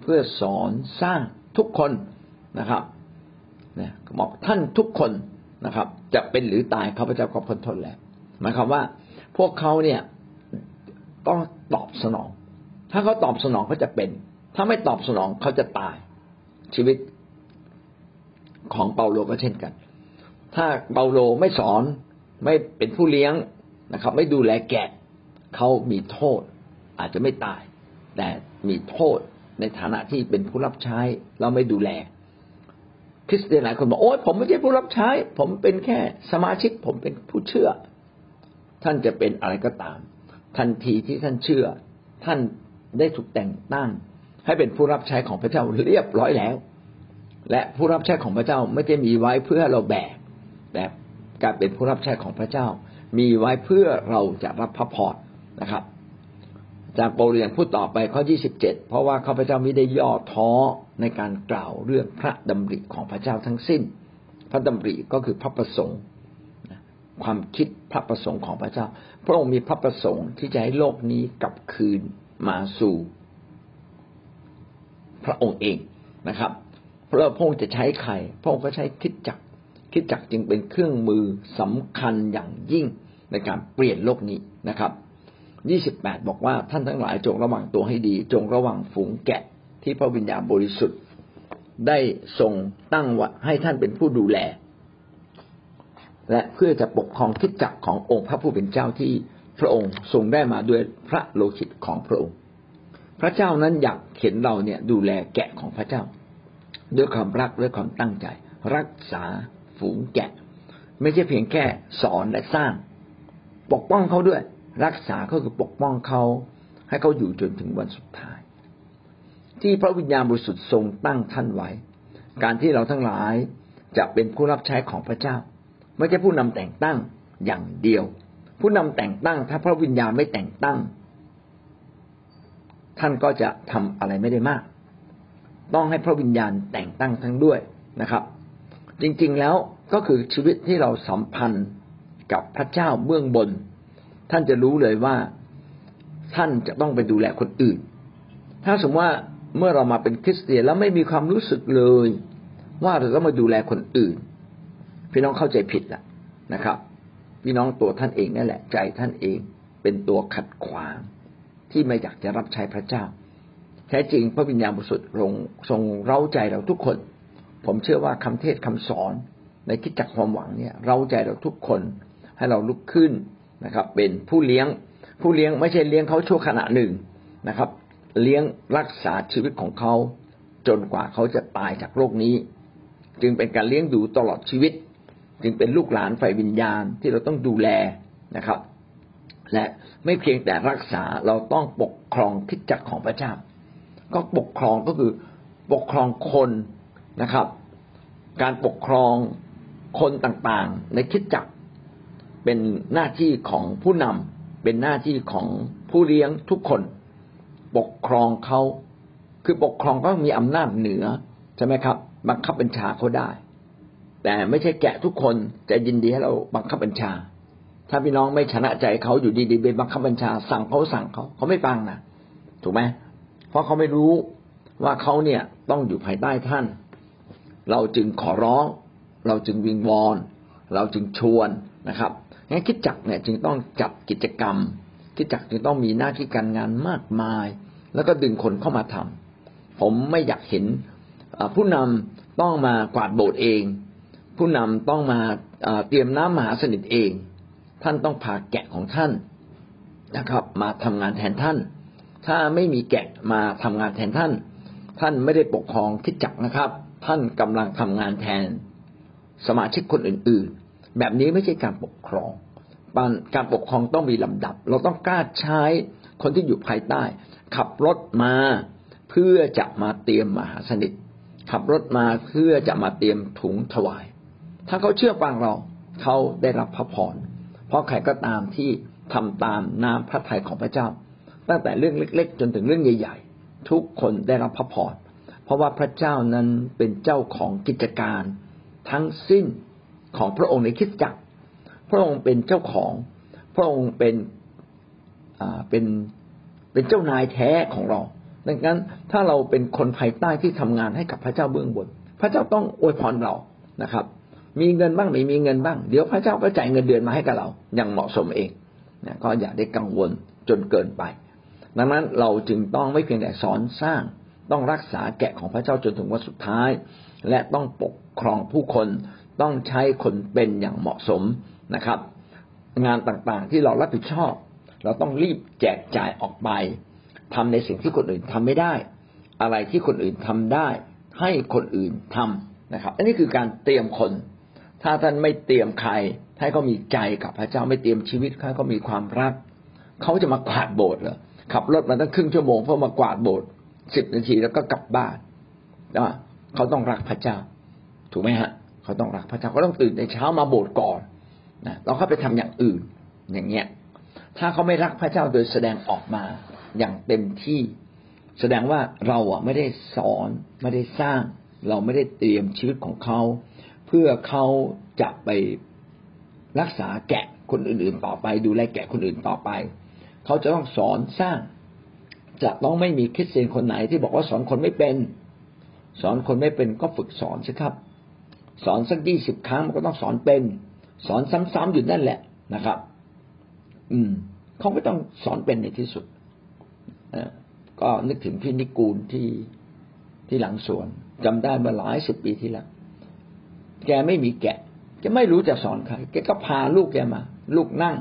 เพื่อสอนสร้างทุกคนนะครับนะบอกท่านทุกคนนะครับจะเป็นหรือตายข้าพเจ้าก็พ้นทนแล้วหมายความว่าพวกเขาเนี่ยต้องตอบสนองถ้าเขาตอบสนองเขาจะเป็นถ้าไม่ตอบสนองเขาจะตายชีวิตของเปาโลก็เช่นกันถ้าเปาโลไม่สอนไม่เป็นผู้เลี้ยงนะครับไม่ดูแลแกะเขามีโทษอาจจะไม่ตายแต่มีโทษในฐานะที่เป็นผู้รับใช้เราไม่ดูแลคริสเตียนหลายคนบอกโอ๊ยผมไม่ใช่ผู้รับใช้ผมเป็นแค่สมาชิกผมเป็นผู้เชื่อท่านจะเป็นอะไรก็ตามทันทีที่ท่านเชื่อท่านได้ถูกแต่งตั้งให้เป็นผู้รับใช้ของพระเจ้าเรียบร้อยแล้วและผู้รับใช้ของพระเจ้าไม่ได้มีไว้เพื่อเราแบกแต่การเป็นผู้รับใช้ของพระเจ้ามีไว้เพื่อเราจะรับพระพรนะครับอาจารย์เปาโลยังพูดต่อไปข้อที่สิบเจ็ดเพราะว่าข้าพเจ้าไม่ได้ย่อท้อในการกล่าวเรื่องพระดำริของพระเจ้าทั้งสิ้นพระดำริก็คือพระประสงค์ความคิดพระประสงค์ของพระเจ้าพระองค์มีพระประสงค์ที่จะให้โลกนี้กลับคืนมาสู่พระองค์เองนะครับพระองค์จะใช้ใครพระองค์ก็ใช้คริสตจักรคริสตจักรจึงเป็นเครื่องมือสำคัญอย่างยิ่งในการเปลี่ยนโลกนี้นะครับยี่สิบแปดบอกว่าท่านทั้งหลายจงระวังตัวให้ดีจงระวังฝูงแกะที่พระวิญญาณบริสุทธิ์ได้ทรงตั้งไว้ให้ท่านเป็นผู้ดูแลและเพื่อจะปกครองคริสตจักรขององค์พระผู้เป็นเจ้าที่พระองค์ทรงได้มาด้วยพระโลหิตของพระองค์พระเจ้านั้นอยากเห็นเราเนี่ยดูแลแกะของพระเจ้าด้วยความรักด้วยความตั้งใจรักษาฝูงแกะไม่ใช่เพียงแค่สอนและสร้างปกป้องเขาด้วยรักษาก็คือปกป้องเขาให้เขาอยู่จนถึงวันสุดท้ายที่พระวิญญาณบริสุทธิ์ทรงตั้งท่านไว้การที่เราทั้งหลายจะเป็นผู้รับใช้ของพระเจ้าไม่ใช่ผู้นำแต่งตั้งอย่างเดียวผู้นำแต่งตั้งถ้าพระวิญญาณไม่แต่งตั้งท่านก็จะทำอะไรไม่ได้มากต้องให้พระวิญญาณแต่งตั้งทั้งด้วยนะครับจริงๆแล้วก็คือชีวิตที่เราสัมพันธ์กับพระเจ้าเบื้องบนท่านจะรู้เลยว่าท่านจะต้องไปดูแลคนอื่นถ้าสมมติว่าเมื่อเรามาเป็นคริสเตียนแล้วไม่มีความรู้สึกเลยว่าเราต้องมาดูแลคนอื่นพี่น้องเข้าใจผิดละนะครับพี่น้องตัวท่านเองนั่นแหละใจท่านเองเป็นตัวขัดขวางที่ไม่อยากจะรับใช้พระเจ้าแท้จริงพระวิญญาณบริสุทธิ์ทรงเร้าใจเราทุกคนผมเชื่อว่าคำเทศน์คำสอนในคริสตจักรความหวังเนี่ยเร้าใจเราทุกคนให้เราลุกขึ้นนะครับเป็นผู้เลี้ยงผู้เลี้ยงไม่ใช่เลี้ยงเขาชั่วขณะหนึ่งนะครับเลี้ยงรักษาชีวิตของเขาจนกว่าเขาจะตายจากโลกนี้จึงเป็นการเลี้ยงดูตลอดชีวิตจึงเป็นลูกหลานฝ่ายวิญญาณที่เราต้องดูแลนะครับและไม่เพียงแต่รักษาเราต้องปกครองคริสตจักรของพระเจ้าก็ปกครองก็คือปกครองคนนะครับการปกครองคนต่างๆในคริสตจักรเป็นหน้าที่ของผู้นำเป็นหน้าที่ของผู้เลี้ยงทุกคนปกครองเขาคือปกครองก็มีอำนาจเหนือใช่ไหมครับบังคับบัญชาเขาได้แต่ไม่ใช่แกะทุกคนจะยินดีให้เราบังคับบัญชาถ้าพี่น้องไม่ชนะใจเขาอยู่ดีๆไปบังคับบัญชาสั่งเขาสั่งเขาเขาไม่ฟังนะถูกไหมเพราะเขาไม่รู้ว่าเขาเนี่ยต้องอยู่ภายใต้ท่านเราจึงขอร้องเราจึงวิงวอนเราจึงชวนนะครับงั้นคริสตจักรเนี่ยจึงต้องจัดกิจกรรมคริสตจักรจึงต้องมีหน้าที่การงานมากมายแล้วก็ดึงคนเข้ามาทำผมไม่อยากเห็นผู้นำต้องมากวาดโบสถ์เองผู้นำต้องมาเตรียมน้ำมหาสนิทเองท่านต้องพาแกะของท่านนะครับมาทำงานแทนท่านถ้าไม่มีแกะมาทำงานแทนท่านท่านไม่ได้ปกครองคริสตจักรนะครับท่านกำลังทำงานแทนสมาชิกคนอื่นๆแบบนี้ไม่ใช่การปกครองการปกครองต้องมีลำดับเราต้องกล้าใช้คนที่อยู่ภายใต้ขับรถมาเพื่อจะมาเตรียมมหาสนิทขับรถมาเพื่อจะมาเตรียมถุงถวายถ้าเขาเชื่อฟังเราเขาได้รับพระพรเพราะใครก็ตามที่ทำตามน้ำพระทัยของพระเจ้าตั้งแต่เรื่องเล็กๆจนถึงเรื่องใหญ่ๆทุกคนได้รับพระพร เพราะว่าพระเจ้านั้นเป็นเจ้าของกิจการทั้งสิ้นของพระองค์ในคริสตจักรพระองค์เป็นเจ้าของพระองค์เป็นอ่าเป็นเป็นเจ้านายแท้ของเราดังนั้นถ้าเราเป็นคนภายใต้ที่ทำงานให้กับพระเจ้าเบื้องบนพระเจ้าต้องอวยพรเรานะครับมีเงินบ้างไม่มีเงินบ้างเดี๋ยวพระเจ้าก็จ่ายเงินเดือนมาให้กับเราอย่างเหมาะสมเองนะก็อย่าได้กังวลจนเกินไปดังนั้นเราจึงต้องไม่เพียงแต่สอนสร้างต้องรักษาแกะของพระเจ้าจนถึงวันสุดท้ายและต้องปกครองผู้คนต้องใช้คนเป็นอย่างเหมาะสมนะครับงานต่างๆที่เรารับผิดชอบเราต้องรีบแจกจ่ายออกไปทำในสิ่งที่คนอื่นทำไม่ได้อะไรที่คนอื่นทำได้ให้คนอื่นทำนะครับอันนี้คือการเตรียมคนถ้าท่านไม่เตรียมใครให้เขามีใจกับพระเจ้าไม่เตรียมชีวิตให้เขามีความรักเขาจะมากวาดโบสถ์เหรอขับรถมาตั้งครึ่งชั่วโมงเพื่อมากวาดโบสถ์สิบนาทีแล้วก็กลับบ้านนะเขาต้องรักพระเจ้าถูกไหมฮะเขาต้องรักพระเจ้าเขาต้องตื่นในเช้ามาโบสถ์ก่อนนะเราเข้าไปทำอย่างอื่นอย่างเงี้ยถ้าเขาไม่รักพระเจ้าโดยแสดงออกมาอย่างเต็มที่แสดงว่าเราอ่ะไม่ได้สอนไม่ได้สร้างเราไม่ได้เตรียมชีวิตของเขาเพื่อเขาจะไปรักษาแกะคนอื่นๆต่อไปดูแลแกะคนอื่นต่อไปเขาจะต้องสอนสร้างจะต้องไม่มีคริสเตียนคนไหนที่บอกว่าสอนคนไม่เป็นสอนคนไม่เป็นก็ฝึกสอนสิครับสอนสักยี่สิบครั้งมันก็ต้องสอนเป็นสอนซ้ำๆอยู่นั่นแหละนะครับอืมเขาไม่ต้องสอนเป็นในที่สุดก็นึกถึงพี่นิกูลที่ที่หลังสวนจำได้มาหลายสิบปีที่แล้วแกไม่มีแกะแกไม่รู้จะสอนใครแกก็พาลูกแกมาลูกนั่ง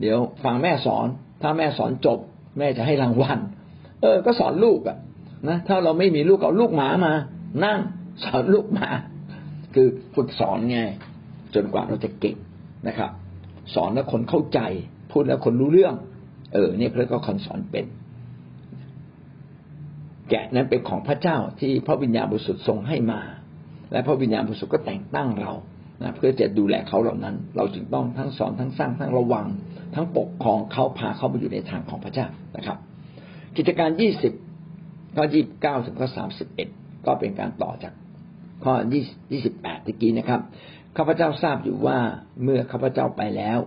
เดี๋ยวฟังแม่สอนถ้าแม่สอนจบแม่จะให้รางวัลเออก็สอนลูกอ่ะนะถ้าเราไม่มีลูกเอาลูกหมามานั่งสอนลูกหมาคือฝึกสอนไงจนกว่าเราจะเก่งนะครับสอนแล้วคนเข้าใจพูดแล้วคนรู้เรื่องเออเนี่ยเค้าเรียกว่าคนสอนเป็นแกะนั้นเป็นของพระเจ้าที่พระวิญญาณบริสุทธิ์ทรงให้มาและพระวิญญาณบริสุทธิ์ก็แต่งตั้งเรานะเพื่อจะดูแลเขาเหล่านั้นเราจึงต้องทั้งสอนทั้งสร้างทั้งระวังทั้งปกครองเขาพาเขาไปอยู่ในทางของพระเจ้านะครับกิจการยี่สิบข้อยี่สิบเก้าถึงข้อสามสิบเอ็ดก็เป็นการต่อจากข้อยี่สิบแปดเมื่อกี้นะครับข้าพเจ้าทราบอยู่ว่าเมื่อข้าพเจ้าไปแล้ว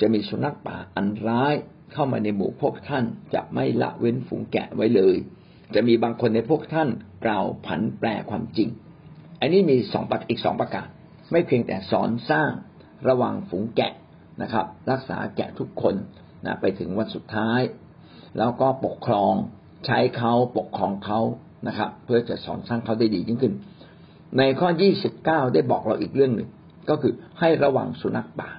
จะมีสุนัขป่าอันร้ายเข้ามาในหมู่พวกท่านจะไม่ละเว้นฝูงแกะไว้เลยจะมีบางคนในพวกท่านกล่าวผันแปรความจริงอันนี้มีสองปัจจัยอีกสองประการไม่เพียงแต่สอนสร้างระวังฝูงแกะนะครับรักษาแกะทุกคนนะไปถึงวันสุดท้ายแล้วก็ปกครองใช้เขาปกครองเขานะครับเพื่อจะสอนสร้างเขาได้ดียิ่งขึ้นในข้อยี่สิบเก้าได้บอกเราอีกเรื่องหนึ่งก็คือให้ระวังสุนัขป่า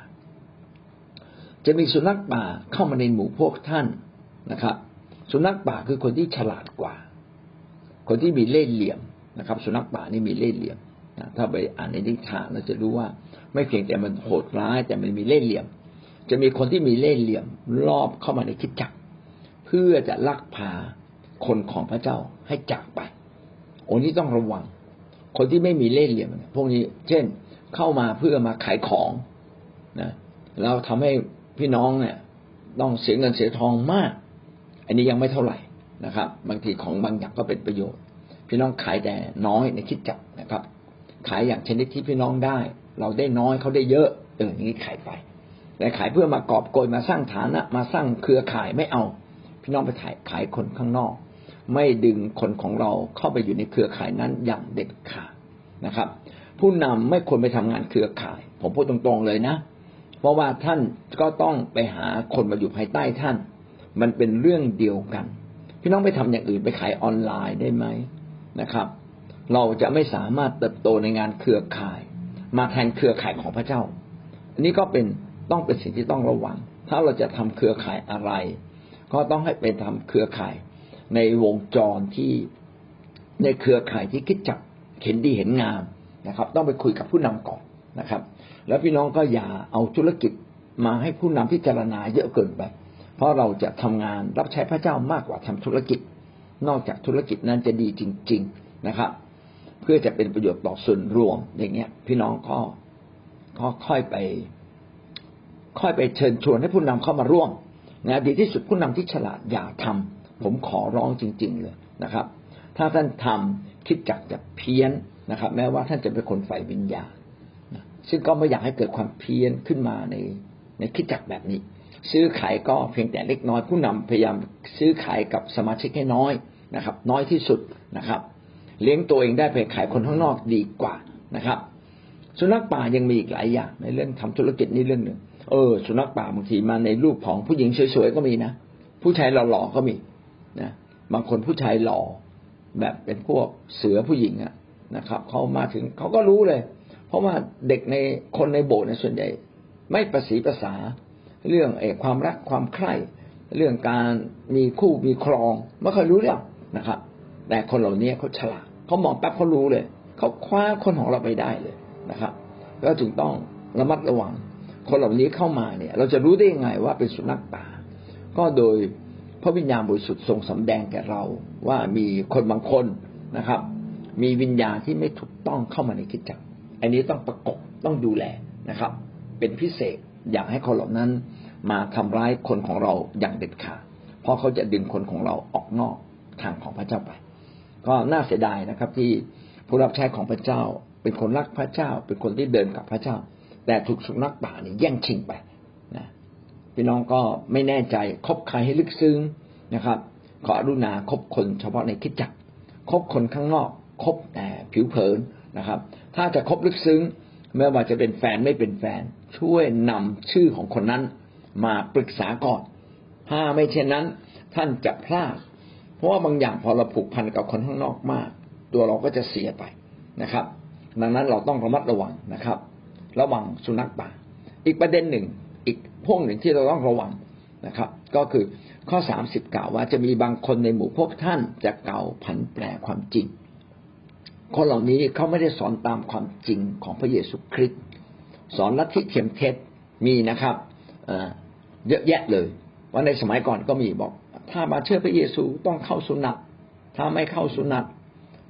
จะมีสุนัขป่าเข้ามาในหมู่พวกท่านนะครับสุนัขป่าคือคนที่ฉลาดกว่าคนที่มีเล่ห์เหลี่ยมนะครับสุนัขป่านี่มีเล่ห์เหลี่ยมนะถ้าไปอ่านในนิทานเราจะรู้ว่าไม่เพียงแต่มันโหดร้ายแต่มันมีเล่ห์เหลี่ยมจะมีคนที่มีเล่ห์เหลี่ยมรอบเข้ามาในคริสตจักรเพื่อจะลักพาคนของพระเจ้าให้จากไปโอ้นี่ต้องระวังคนที่ไม่มีเล่ห์เหลี่ยมพวกนี้เช่นเข้ามาเพื่อมาขายของนะแล้วทำให้พี่น้องเนี่ยต้องเสียเงินเสียทองมากอันนี้ยังไม่เท่าไหร่นะครับบางทีของบางอย่างก็เป็นประโยชน์พี่น้องขายแต่น้อยในคริสตจักรนะครับขายอย่างชนิดที่พี่น้องได้เราได้น้อยเขาได้เยอะเอออย่างนี้ขายไปแต่ขายเพื่อมากอบโกยมาสร้างฐานะมาสร้างเครือข่ายไม่เอาพี่น้องไปขายขายคนข้างนอกไม่ดึงคนของเราเข้าไปอยู่ในเครือข่ายนั้นอย่างเด็ดขาดนะครับผู้นำไม่ควรไปทำงานเครือข่ายผมพูดตรงๆเลยนะเพราะว่าท่านก็ต้องไปหาคนมาอยู่ภายใต้ท่านมันเป็นเรื่องเดียวกันพี่น้องไปทำอย่างอื่นไปขายออนไลน์ได้ไหมนะครับเราจะไม่สามารถเติบโตในงานเครือข่ายมาแทนเครือข่ายของพระเจ้าอันนี้ก็เป็นต้องเป็นสิ่งที่ต้องระวังถ้าเราจะทำเครือข่ายอะไรก็ต้องให้เป็นทำเครือข่ายในวงจรที่ในเครือข่ายที่คิดจับเห็นดีเห็นงามนะครับต้องไปคุยกับผู้นำก่อนนะครับแล้วพี่น้องก็อย่าเอาธุรกิจมาให้ผู้นำพิจารณาเยอะเกินไปเพราะเราจะทำงานรับใช้พระเจ้ามากกว่าทำธุรกิจนอกจากธุรกิจนั้นจะดีจริงๆนะครับเพื่อจะเป็นประโยชน์ต่อส่วนรวมอย่างเงี้ยพี่น้องก็ค่อยไปค่อยไปเชิญชวนให้ผู้นำเข้ามาร่วมนะดีที่สุดผู้นำที่ฉลาดอย่าทำผมขอร้องจริงๆเลยนะครับถ้าท่านทำ คิดจักจะเพี้ยนนะครับแม้ว่าท่านจะเป็นคนฝ่ายวิญญาณซึ่งก็ไม่อยากให้เกิดความเพี้ยนขึ้นมาในในคิดจักแบบนี้ซื้อขายก็เพียงแต่เล็กน้อยผู้นำพยายามซื้อขายกับสมาชิกให้น้อยนะครับน้อยที่สุดนะครับเลี้ยงตัวเองได้ไปขายคนข้างนอกดีกว่านะครับสุนัขป่ายังมีอีกหลายอย่างในเรื่องทำธุรกิจนี่เรื่องหนึ่งเออสุนัขป่าบางทีมาในรูปของผู้หญิงสวยๆก็มีนะผู้ชายหล่อๆก็มีนะบางคนผู้ชายหล่อแบบเป็นพวกเสือผู้หญิงอะนะครับเขามาถึงเขาก็รู้เลยเพราะว่าเด็กในคนในโบสถ์ส่วนใหญ่ไม่ประสีประสาเรื่องเอความรักความใคร่เรื่องการมีคู่มีครองไม่เคยรู้เรื่องนะครับแต่คนเหล่านี้เขาฉลาดเขามองปั๊บเขารู้เลยเขาคว้าคนของเราไปได้เลยนะครับแล้วจึงต้องระมัดระวังคนเหล่านี้เข้ามาเนี่ยเราจะรู้ได้ยังไงว่าเป็นสุนัขป่าก็โดยพระวิญญาณบริสุทธิ์ทรงสำแดงแก่เราว่ามีคนบางคนนะครับมีวิญญาณที่ไม่ถูกต้องเข้ามาในคริสตจักรอันนี้ต้องประกบต้องดูแลนะครับเป็นพิเศษอยากให้คนเหล่านั้นมาทำร้ายคนของเราอย่างเด็ดขาดเพราะเขาจะดึงคนของเราออกนอกทางของพระเจ้าไปก็น่าเสียดายนะครับที่ผู้รับใช้ของพระเจ้าเป็นคนรักพระเจ้าเป็นคนที่เดินกับพระเจ้าแต่ถูกสุนัขป่านี่แย่งชิงไปนะพี่น้องก็ไม่แน่ใจคบใครให้ลึกซึ้งนะครับขออนุญาตคบคนเฉพาะในคริสตจักรคบคนข้างนอกคบแต่ผิวเผินนะครับถ้าจะคบลึกซึ้งไม่ว่าจะเป็นแฟนไม่เป็นแฟนช่วยนำชื่อของคนนั้นมาปรึกษาก่อนถ้าไม่เช่นนั้นท่านจะพลาดเพราะว่าบางอย่างพอเราผูกพันกับคนข้างนอกมากตัวเราก็จะเสียไปนะครับดังนั้นเราต้องระมัดระวังนะครับระวังสุนัขป่าอีกประเด็นหนึ่งอีกพวกหนึ่งที่เราต้องระวังนะครับก็คือข้อสามสิบกล่าวว่าจะมีบางคนในหมู่พวกท่านจะกล่าวผันแปรความจริงคนเหล่านี้เขาไม่ได้สอนตามความจริงของพระเยซูคริสต์สอนลัทธิเข็มเท็จมีนะครับเยอะแยะเลยว่าในสมัยก่อนก็มีบอกถ้ามาเชื่อพระเยซูต้องเข้าสุนัตถ้าไม่เข้าสุนัต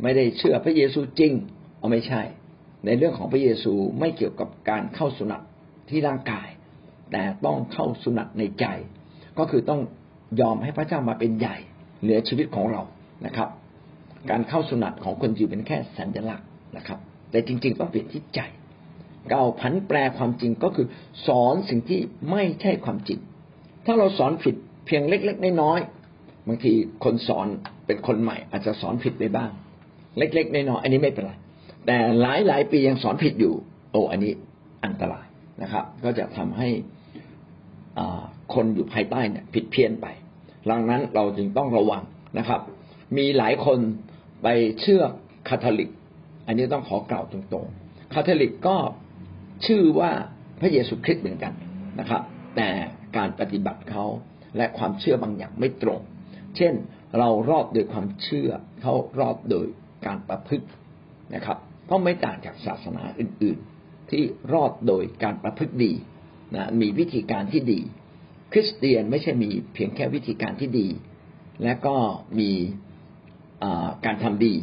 ไม่ได้เชื่อพระเยซูจริงเอาไม่ใช่ในเรื่องของพระเยซูไม่เกี่ยวกับการเข้าสุนัตที่ร่างกายแต่ต้องเข้าสุนัตในใจก็คือต้องยอมให้พระเจ้ามาเป็นใหญ่เหนือชีวิตของเรานะครับการเข้าสุนัตของคนยิวเป็นแค่สัญลักษณ์นะครับแต่จริงๆต้องเปลี่ยนที่ใจเก่าผันแปรความจริงก็คือสอนสิ่งที่ไม่ใช่ความจริงถ้าเราสอนผิดเพียงเล็กๆน้อยๆบางทีคนสอนเป็นคนใหม่อาจจะสอนผิดไปบ้างเล็กๆน้อยๆอันนี้ไม่เป็นไรแต่หลายๆปียังสอนผิดอยู่โอ้อันนี้อันตรายนะครับก็จะทำให้คนอยู่ภายใต้เนี่ยผิดเพี้ยนไปดังนั้นเราจึงต้องระวังนะครับมีหลายคนไปเชื่อคาทอลิกอันนี้ต้องขอกล่าวตรงๆคาทอลิกก็ชื่อว่าพระเยซูคริสต์เหมือนกันนะครับแต่การปฏิบัติเขาและความเชื่อบางอย่างไม่ตรงเช่นเรารอดโดยความเชื่อเขารอดโดยการประพฤตินะครับก็ไม่ต่างจากศาสนาอื่นๆที่รอดโดยการประพฤติดีนะมีวิธีการที่ดีคริสเตียนไม่ใช่มีเพียงแค่วิธีการที่ดีและก็มีการทำดี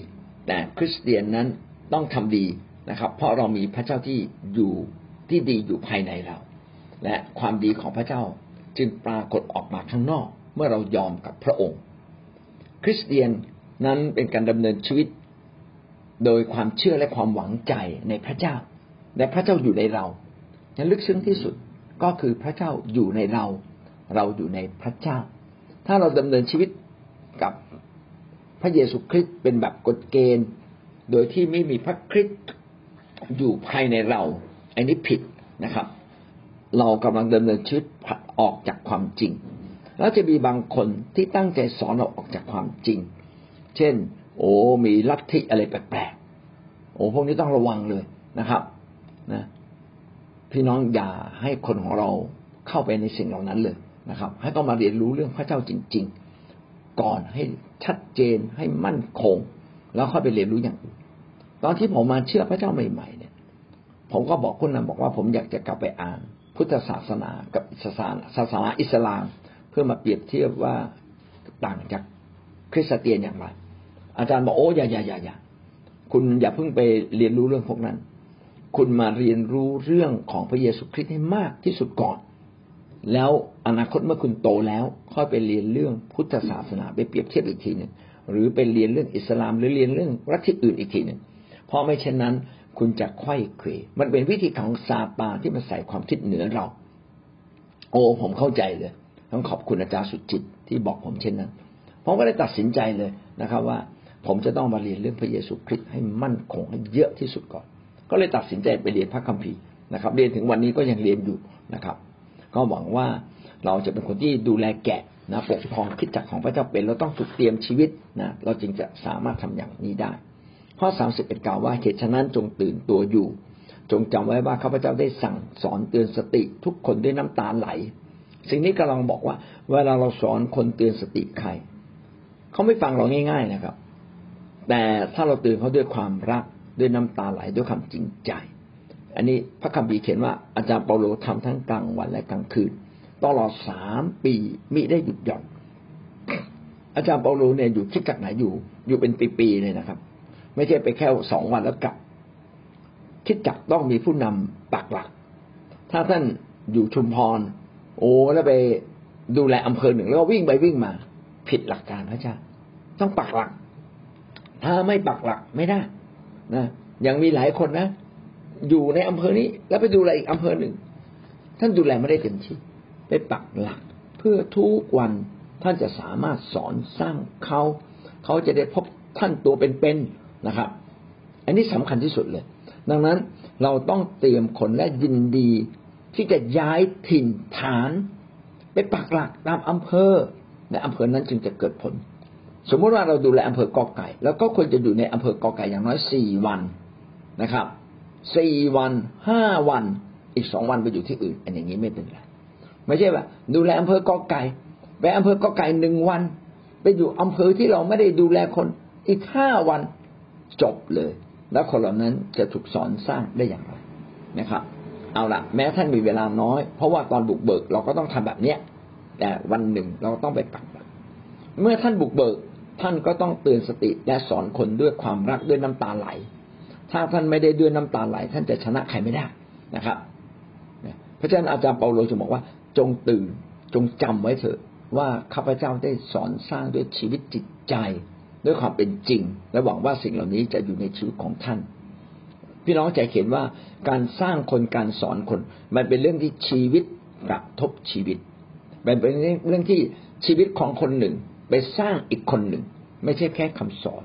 แต่คริสเตียนนั้นต้องทำดีนะครับเพราะเรามีพระเจ้าที่อยู่ที่ดีอยู่ภายในเราและความดีของพระเจ้าจึงปรากฏออกมาข้างนอกเมื่อเรายอมกับพระองค์คริสเตียนนั้นเป็นการดำเนินชีวิตโดยความเชื่อและความหวังใจในพระเจ้าและพระเจ้าอยู่ในเราอย่างลึกซึ้งที่สุดก็คือพระเจ้าอยู่ในเราเราอยู่ในพระเจ้าถ้าเราดำเนินชีวิตกับพระเยซูคริสต์เป็นแบบกฎเกณฑ์โดยที่ไม่มีพระคริสต์อยู่ภายในเราอันนี้ผิดนะครับเรากำลังดำเนินชีวิตออกจากความจริงแล้วจะมีบางคนที่ตั้งใจสอนเราออกจากความจริงเช่นโอ้มีลัทธิอะไรแปลกๆโอ้พวกนี้ต้องระวังเลยนะครับนะพี่น้องอย่าให้คนของเราเข้าไปในสิ่งเหล่านั้นเลยนะครับให้ต้องมาเรียนรู้เรื่องพระเจ้าจริงๆก่อนให้ชัดเจนให้มั่นคงแล้วค่อยไปเรียนรู้อย่างอื่นตอนที่ผมมาเชื่อพระเจ้าใหม่ๆเนี่ยผมก็บอกคุณนำบอกว่าผมอยากจะกลับไปอ่านพุทธศาสนากับศาสนาศาสนาอิสลามเพื่อมาเปรียบเทียบว่าต่างจากคริสเตียนอย่างไรอาจารย์บอกโอ้อย่าอย่าอย่าอย่าคุณอย่าเพิ่งไปเรียนรู้เรื่องพวกนั้นคุณมาเรียนรู้เรื่องของพระเยซูคริสต์ให้มากที่สุดก่อนแล้วอนาคตเมื่อคุณโตแล้วค่อยไปเรียนเรื่องพุทธศาสนาไปเปรียบเทียบอีกทีนึง หรือไปเรียนเรื่องอิสลามหรือเรียนเรื่องรัฐที่อื่นอีกทีหนึ่งเพราะไม่เช่นนั้นคุณจะไขว้เขวมันเป็นวิธีของซาปาที่มันใส่ความคิดเหนือเราโอ้ผมเข้าใจเลยต้องขอบคุณอาจารย์สุจิตที่บอกผมเช่นนั้นผมก็ได้ตัดสินใจเลยนะครับว่าผมจะต้องมาเรียนเรื่องพระเยซูคริสต์ให้มั่นคงให้เยอะที่สุดก่อนก็เลยตัดสินใจไปเรียนพระคัมภีร์นะครับเรียนถึงวันนี้ก็ยังเรียนอยู่นะครับก็หวังว่าเราจะเป็นคนที่ดูแลแกะนะปกครองคริสตจักรของพระเจ้าเป็นเราต้องฝึกเตรียมชีวิตนะเราจึงจะสามารถทำอย่างนี้ได้ข้อสามสิบเอ็ดกล่าวว่าเหตุฉะนั้นจงตื่นตัวอยู่จงจำไว้ว่าข้าพเจ้าได้สั่งสอนเตือนสติทุกคนด้วยน้ำตาไหลสิ่งนี้กำลังบอกว่าเวลาเราสอนคนเตือนสติใครเขาไม่ฟังเราง่ายๆนะครับแต่ถ้าเราเตือนเขาด้วยความรักด้วยน้ำตาไหลด้วยความจริงใจอันนี้พระคัมภีร์เขียนว่าอาจารย์เปาโลทำทั้งกลางวันและกลางคืนตลอดสามปีมิได้หยุดหย่อนอาจารย์เปาโลเนี่ยอยู่คิดจากไหนอยู่อยู่เป็นปีๆเลยนะครับไม่ใช่ไปแค่สองวันแล้วกลับคิดจักต้องมีผู้นำปักหลักถ้าท่านอยู่ชุมพรโอ้แล้วไปดูแลอำเภอหนึ่งแล้ววิ่งไปวิ่งมาผิดหลักการพระเจ้าต้องปักหลักถ้าไม่ปักหลักไม่ได้นะยังมีหลายคนนะอยู่ในอำเภอนี้แล้วไปดูแลอีกอำเภอหนึ่งท่านดูแลไม่ได้เต็มที่ไปปักหลักเพื่อทุกวันท่านจะสามารถสอนสร้างเขาเขาจะได้พบท่านตัวเป็นๆนะครับอันนี้สำคัญที่สุดเลยดังนั้นเราต้องเตรียมคนและยินดีที่จะย้ายถิ่นฐานไปปักหลักตามอำเภอในอำเภอนั้นจึงจะเกิดผลสมมติว่าเราดูแลอำเภอกอไก่แล้วก็ควรจะอยู่ในอำเภอกอไก่อย่างน้อยสี่วันนะครับสี่วันห้าวันอีกสองวันไปอยู่ที่อื่นอันอย่างนี้ไม่เป็นไรไม่ใช่ว่าดูแลอำเภอกอไก่ไปอำเภอกอไก่หนึ่งวันไปอยู่อำเภอที่เราไม่ได้ดูแลคนอีกห้าวันจบเลยแล้วคนเหล่านั้นจะถูกสอนสร้างได้อย่างไรนะครับเอาละแม้ท่านมีเวลาน้อยเพราะว่าตอนบุกเบิกเราก็ต้องทำแบบนี้แต่วันหนึ่งเราต้องไปปักหลักเมื่อท่านบุกเบิกท่านก็ต้องเตือนสติและสอนคนด้วยความรักด้วยน้ำตาไหลถ้าท่านไม่ได้ด้วยน้ำตาไหลท่านจะชนะใครไม่ได้นะครับเพราะฉะนั้นอาจารย์เปาโลจะบอกว่าจงตื่นจงจำไว้เถอะว่าข้าพเจ้าได้สอนสร้างด้วยชีวิตจิตใจด้วยความเป็นจริงและหวังว่าสิ่งเหล่านี้จะอยู่ในชีวิตของท่านพี่น้องจะเห็นว่าการสร้างคนการสอนคนมันเป็นเรื่องที่ชีวิตกระทบชีวิตมันเป็นเรื่องที่ชีวิตของคนหนึ่งไปสร้างอีกคนหนึ่งไม่ใช่แค่คำสอน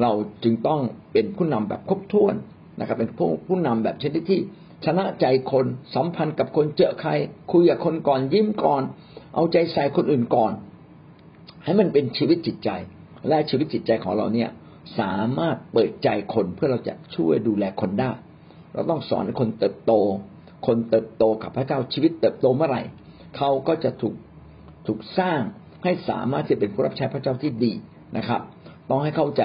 เราจึงต้องเป็นผู้นำแบบครบถ้วนนะครับเป็นผู้ผู้นำแบบชนิดที่ชนะใจคนสัมพันธ์กับคนเจอใครคุยกับคนก่อนยิ้มก่อนเอาใจใส่คนอื่นก่อนให้มันเป็นชีวิตจิตใจและชีวิตจิตใจของเราเนี่ยสามารถเปิดใจคนเพื่อเราจะช่วยดูแลคนได้เราต้องสอนคนเติบโตคนเติบโตกับพระเจ้าชีวิตเติบโตเมื่อไหร่เขาก็จะถูกถูกสร้างให้สามารถจะเป็นผู้รับใช้พระเจ้าที่ดีนะครับต้องให้เข้าใจ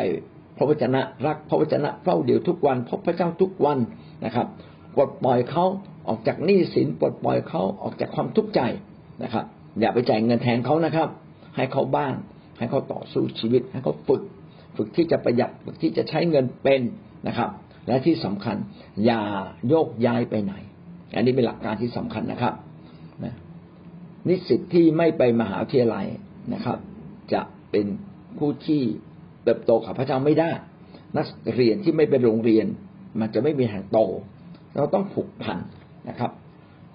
พระวจนะรักพระวจนะเฝ้าเดี่ยวทุกวันพบพระเจ้าทุกวันนะครับปลดปล่อยเขาออกจากหนี้สินปลดปล่อยเขาออกจากความทุกข์ใจนะครับอย่าไปจ่ายเงินแทนเขานะครับให้เขาบ้างให้เขาต่อสู้ชีวิตให้เขาฝึกฝึกที่จะประหยัดฝึกที่จะใช้เงินเป็นนะครับและที่สำคัญอย่าโยกย้ายไปไหนอันนี้เป็นหลักการที่สำคัญนะครับนิสิตที่ไม่ไปมหาวิทยาลัยนะครับจะเป็นผู้ที่เติบโตกับพระเจ้าไม่ได้นักเรียนที่ไม่ไปโรงเรียนมันจะไม่มีทางโตเราต้องผูกพันนะครับ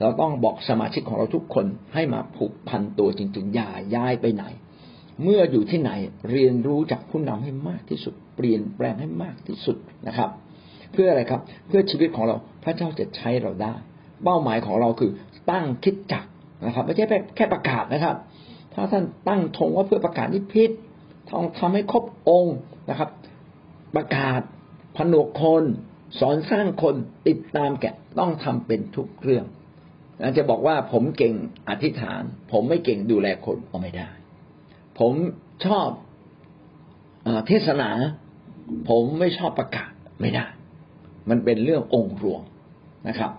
เราต้องบอกสมาชิกของเราทุกคนให้มาผูกพันตัวจริงๆอย่าย้ายไปไหนเมื่ออยู่ที่ไหนเรียนรู้จากผู้นำให้มากที่สุดเปลี่ยนแปลงให้มากที่สุดนะครับเพื่ออะไรครับเพื่อชีวิตของเราพระเจ้าจะใช้เราได้เป้าหมายของเราคือตั้งคริสตจักรนะครับไม่ใช่แค่ประกาศนะครับถ้าท่านตั้งธงว่าเพื่อประกาศนิพพิธต้องทำให้ครบองค์นะครับประกาศผนวกคนสอนสร้างคนติดตามแกะต้องทำเป็นทุกเรื่องอาจจะบอกว่าผมเก่งอธิษฐานผมไม่เก่งดูแลคนเอาไม่ได้ผมชอบเทศนาผมไม่ชอบประกาศไม่ได้มันเป็นเรื่ององค์รวมนะครับ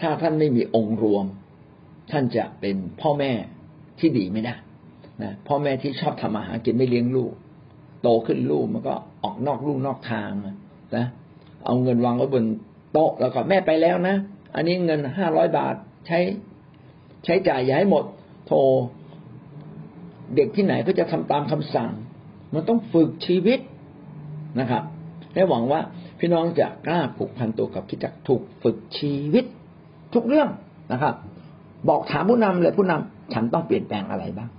ถ้าท่านไม่มีองค์รวมท่านจะเป็นพ่อแม่ที่ดีไม่ได้นะพ่อแม่ที่ชอบทำอาหารกินไม่เลี้ยงลูกโตขึ้นลูกมันก็ออกนอกลู่นอกทางนะเอาเงินวางไว้บนโต๊ะแล้วก็แม่ไปแล้วนะอันนี้เงินห้าร้อยบาทใช้ใช้จ่ายอย่าให้หมดโทรเด็กที่ไหนก็จะทำตามคำสั่ง มันต้องฝึกชีวิตนะครับและหวังว่าพี่น้องจะกล้าผูกพันตัวกับคริสตจักรถูกฝึกชีวิตทุกเรื่องนะครับบอกถามผู้นำเลยผู้นำฉันต้องเปลี่ยนแปลงอะไรบ้าง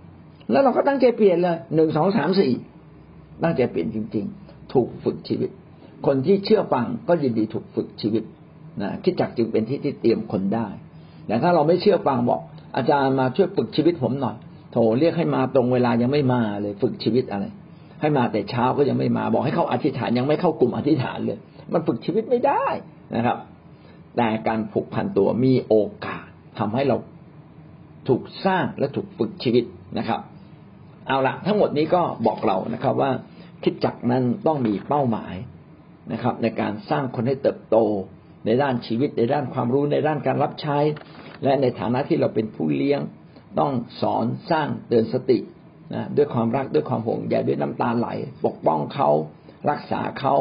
แล้วเราก็ตั้งใจเปลี่ยนเลยหนึ่งสองสามสี่ตั้งใจเปลี่ยนจริงๆถูกฝึกชีวิตคนที่เชื่อฟังก็ยินดีถูกฝึกชีวิตนะคริสตจักรจึงเป็นที่ที่เตรียมคนได้แต่ถ้าเราไม่เชื่อฟังบอกอาจารย์มาช่วยฝึกชีวิตผมหน่อยโถเรียกให้มาตรงเวลายังไม่มาเลยฝึกชีวิตอะไรให้มาแต่เช้าก็ยังไม่มาบอกให้เข้าอธิษฐานยังไม่เข้ากลุ่มอธิษฐานเลยมันฝึกชีวิตไม่ได้นะครับแต่การผูกพันตัวมีโอกาสทำให้เราถูกสร้างและถูกฝึกชีวิตนะครับเอาละทั้งหมดนี้ก็บอกเรานะครับว่าคริสตจักรนั้นต้องมีเป้าหมายนะครับในการสร้างคนให้เติบโตในด้านชีวิตในด้านความรู้ในด้านการรับใช้และในฐานะที่เราเป็นผู้เลี้ยงต้องสอนสร้างเตือนสตินะด้วยความรักด้วยความห่วงใยด้วยน้ำตาไหลปกป้องเขารักษาเขา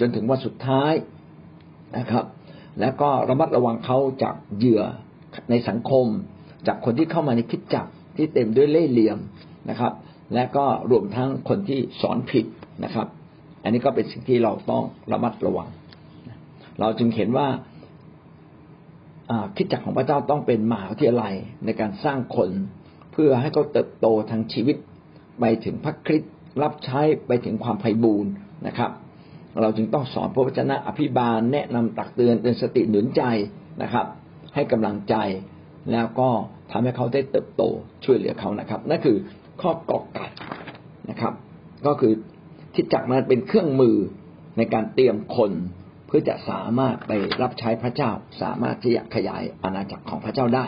จนถึงวันสุดท้ายนะครับแล้วก็ระมัดระวังเขาจากเหยื่อในสังคมจากคนที่เข้ามาในคริสตจักรที่เต็มด้วยเล่ห์เหลี่ยมนะครับและก็รวมทั้งคนที่สอนผิดนะครับอันนี้ก็เป็นสิ่งที่เราต้องระมัดระวังเราจึงเห็นว่าคริสตจักรของพระเจ้าต้องเป็นมหาวิทยาลัยในการสร้างคนเพื่อให้เขาเติบโตทางชีวิตไปถึงพระคริสต์รับใช้ไปถึงความไพบูลย์นะครับเราจึงต้องสอนพระวจนะอภิบาลแนะนำตักเตือนเตือนสติหนุนใจนะครับให้กำลังใจแล้วก็ทำให้เขาได้เติบโตช่วยเหลือเขานะครับนั่นคือข้อกอกไก่นะครับก็คือคริสตจักรนั้นเป็นเครื่องมือในการเตรียมคนเพื่อจะสามารถไปรับใช้พระเจ้าสามารถที่จะขยายอาณาจักรของพระเจ้าได้